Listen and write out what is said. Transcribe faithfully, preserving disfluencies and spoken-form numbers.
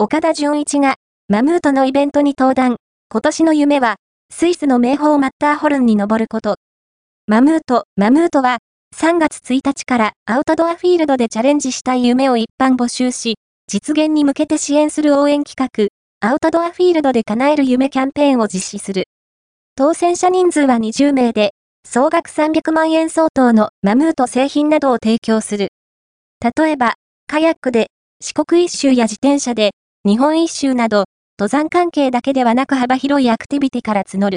岡田准一が、マムートのイベントに登壇。今年の夢は、スイスの名峰マッターホルンに登ること。マムート、マムートは、さんがつついたちからアウトドアフィールドでチャレンジしたい夢を一般募集し、実現に向けて支援する応援企画、アウトドアフィールドで叶える夢キャンペーンを実施する。当選者人数はにじゅうめいで、総額さんびゃくまんえん相当のマムート製品などを提供する。例えば、カヤックで、四国一周や自転車で、日本一周など、登山関係だけではなく幅広いアクティビティから募る。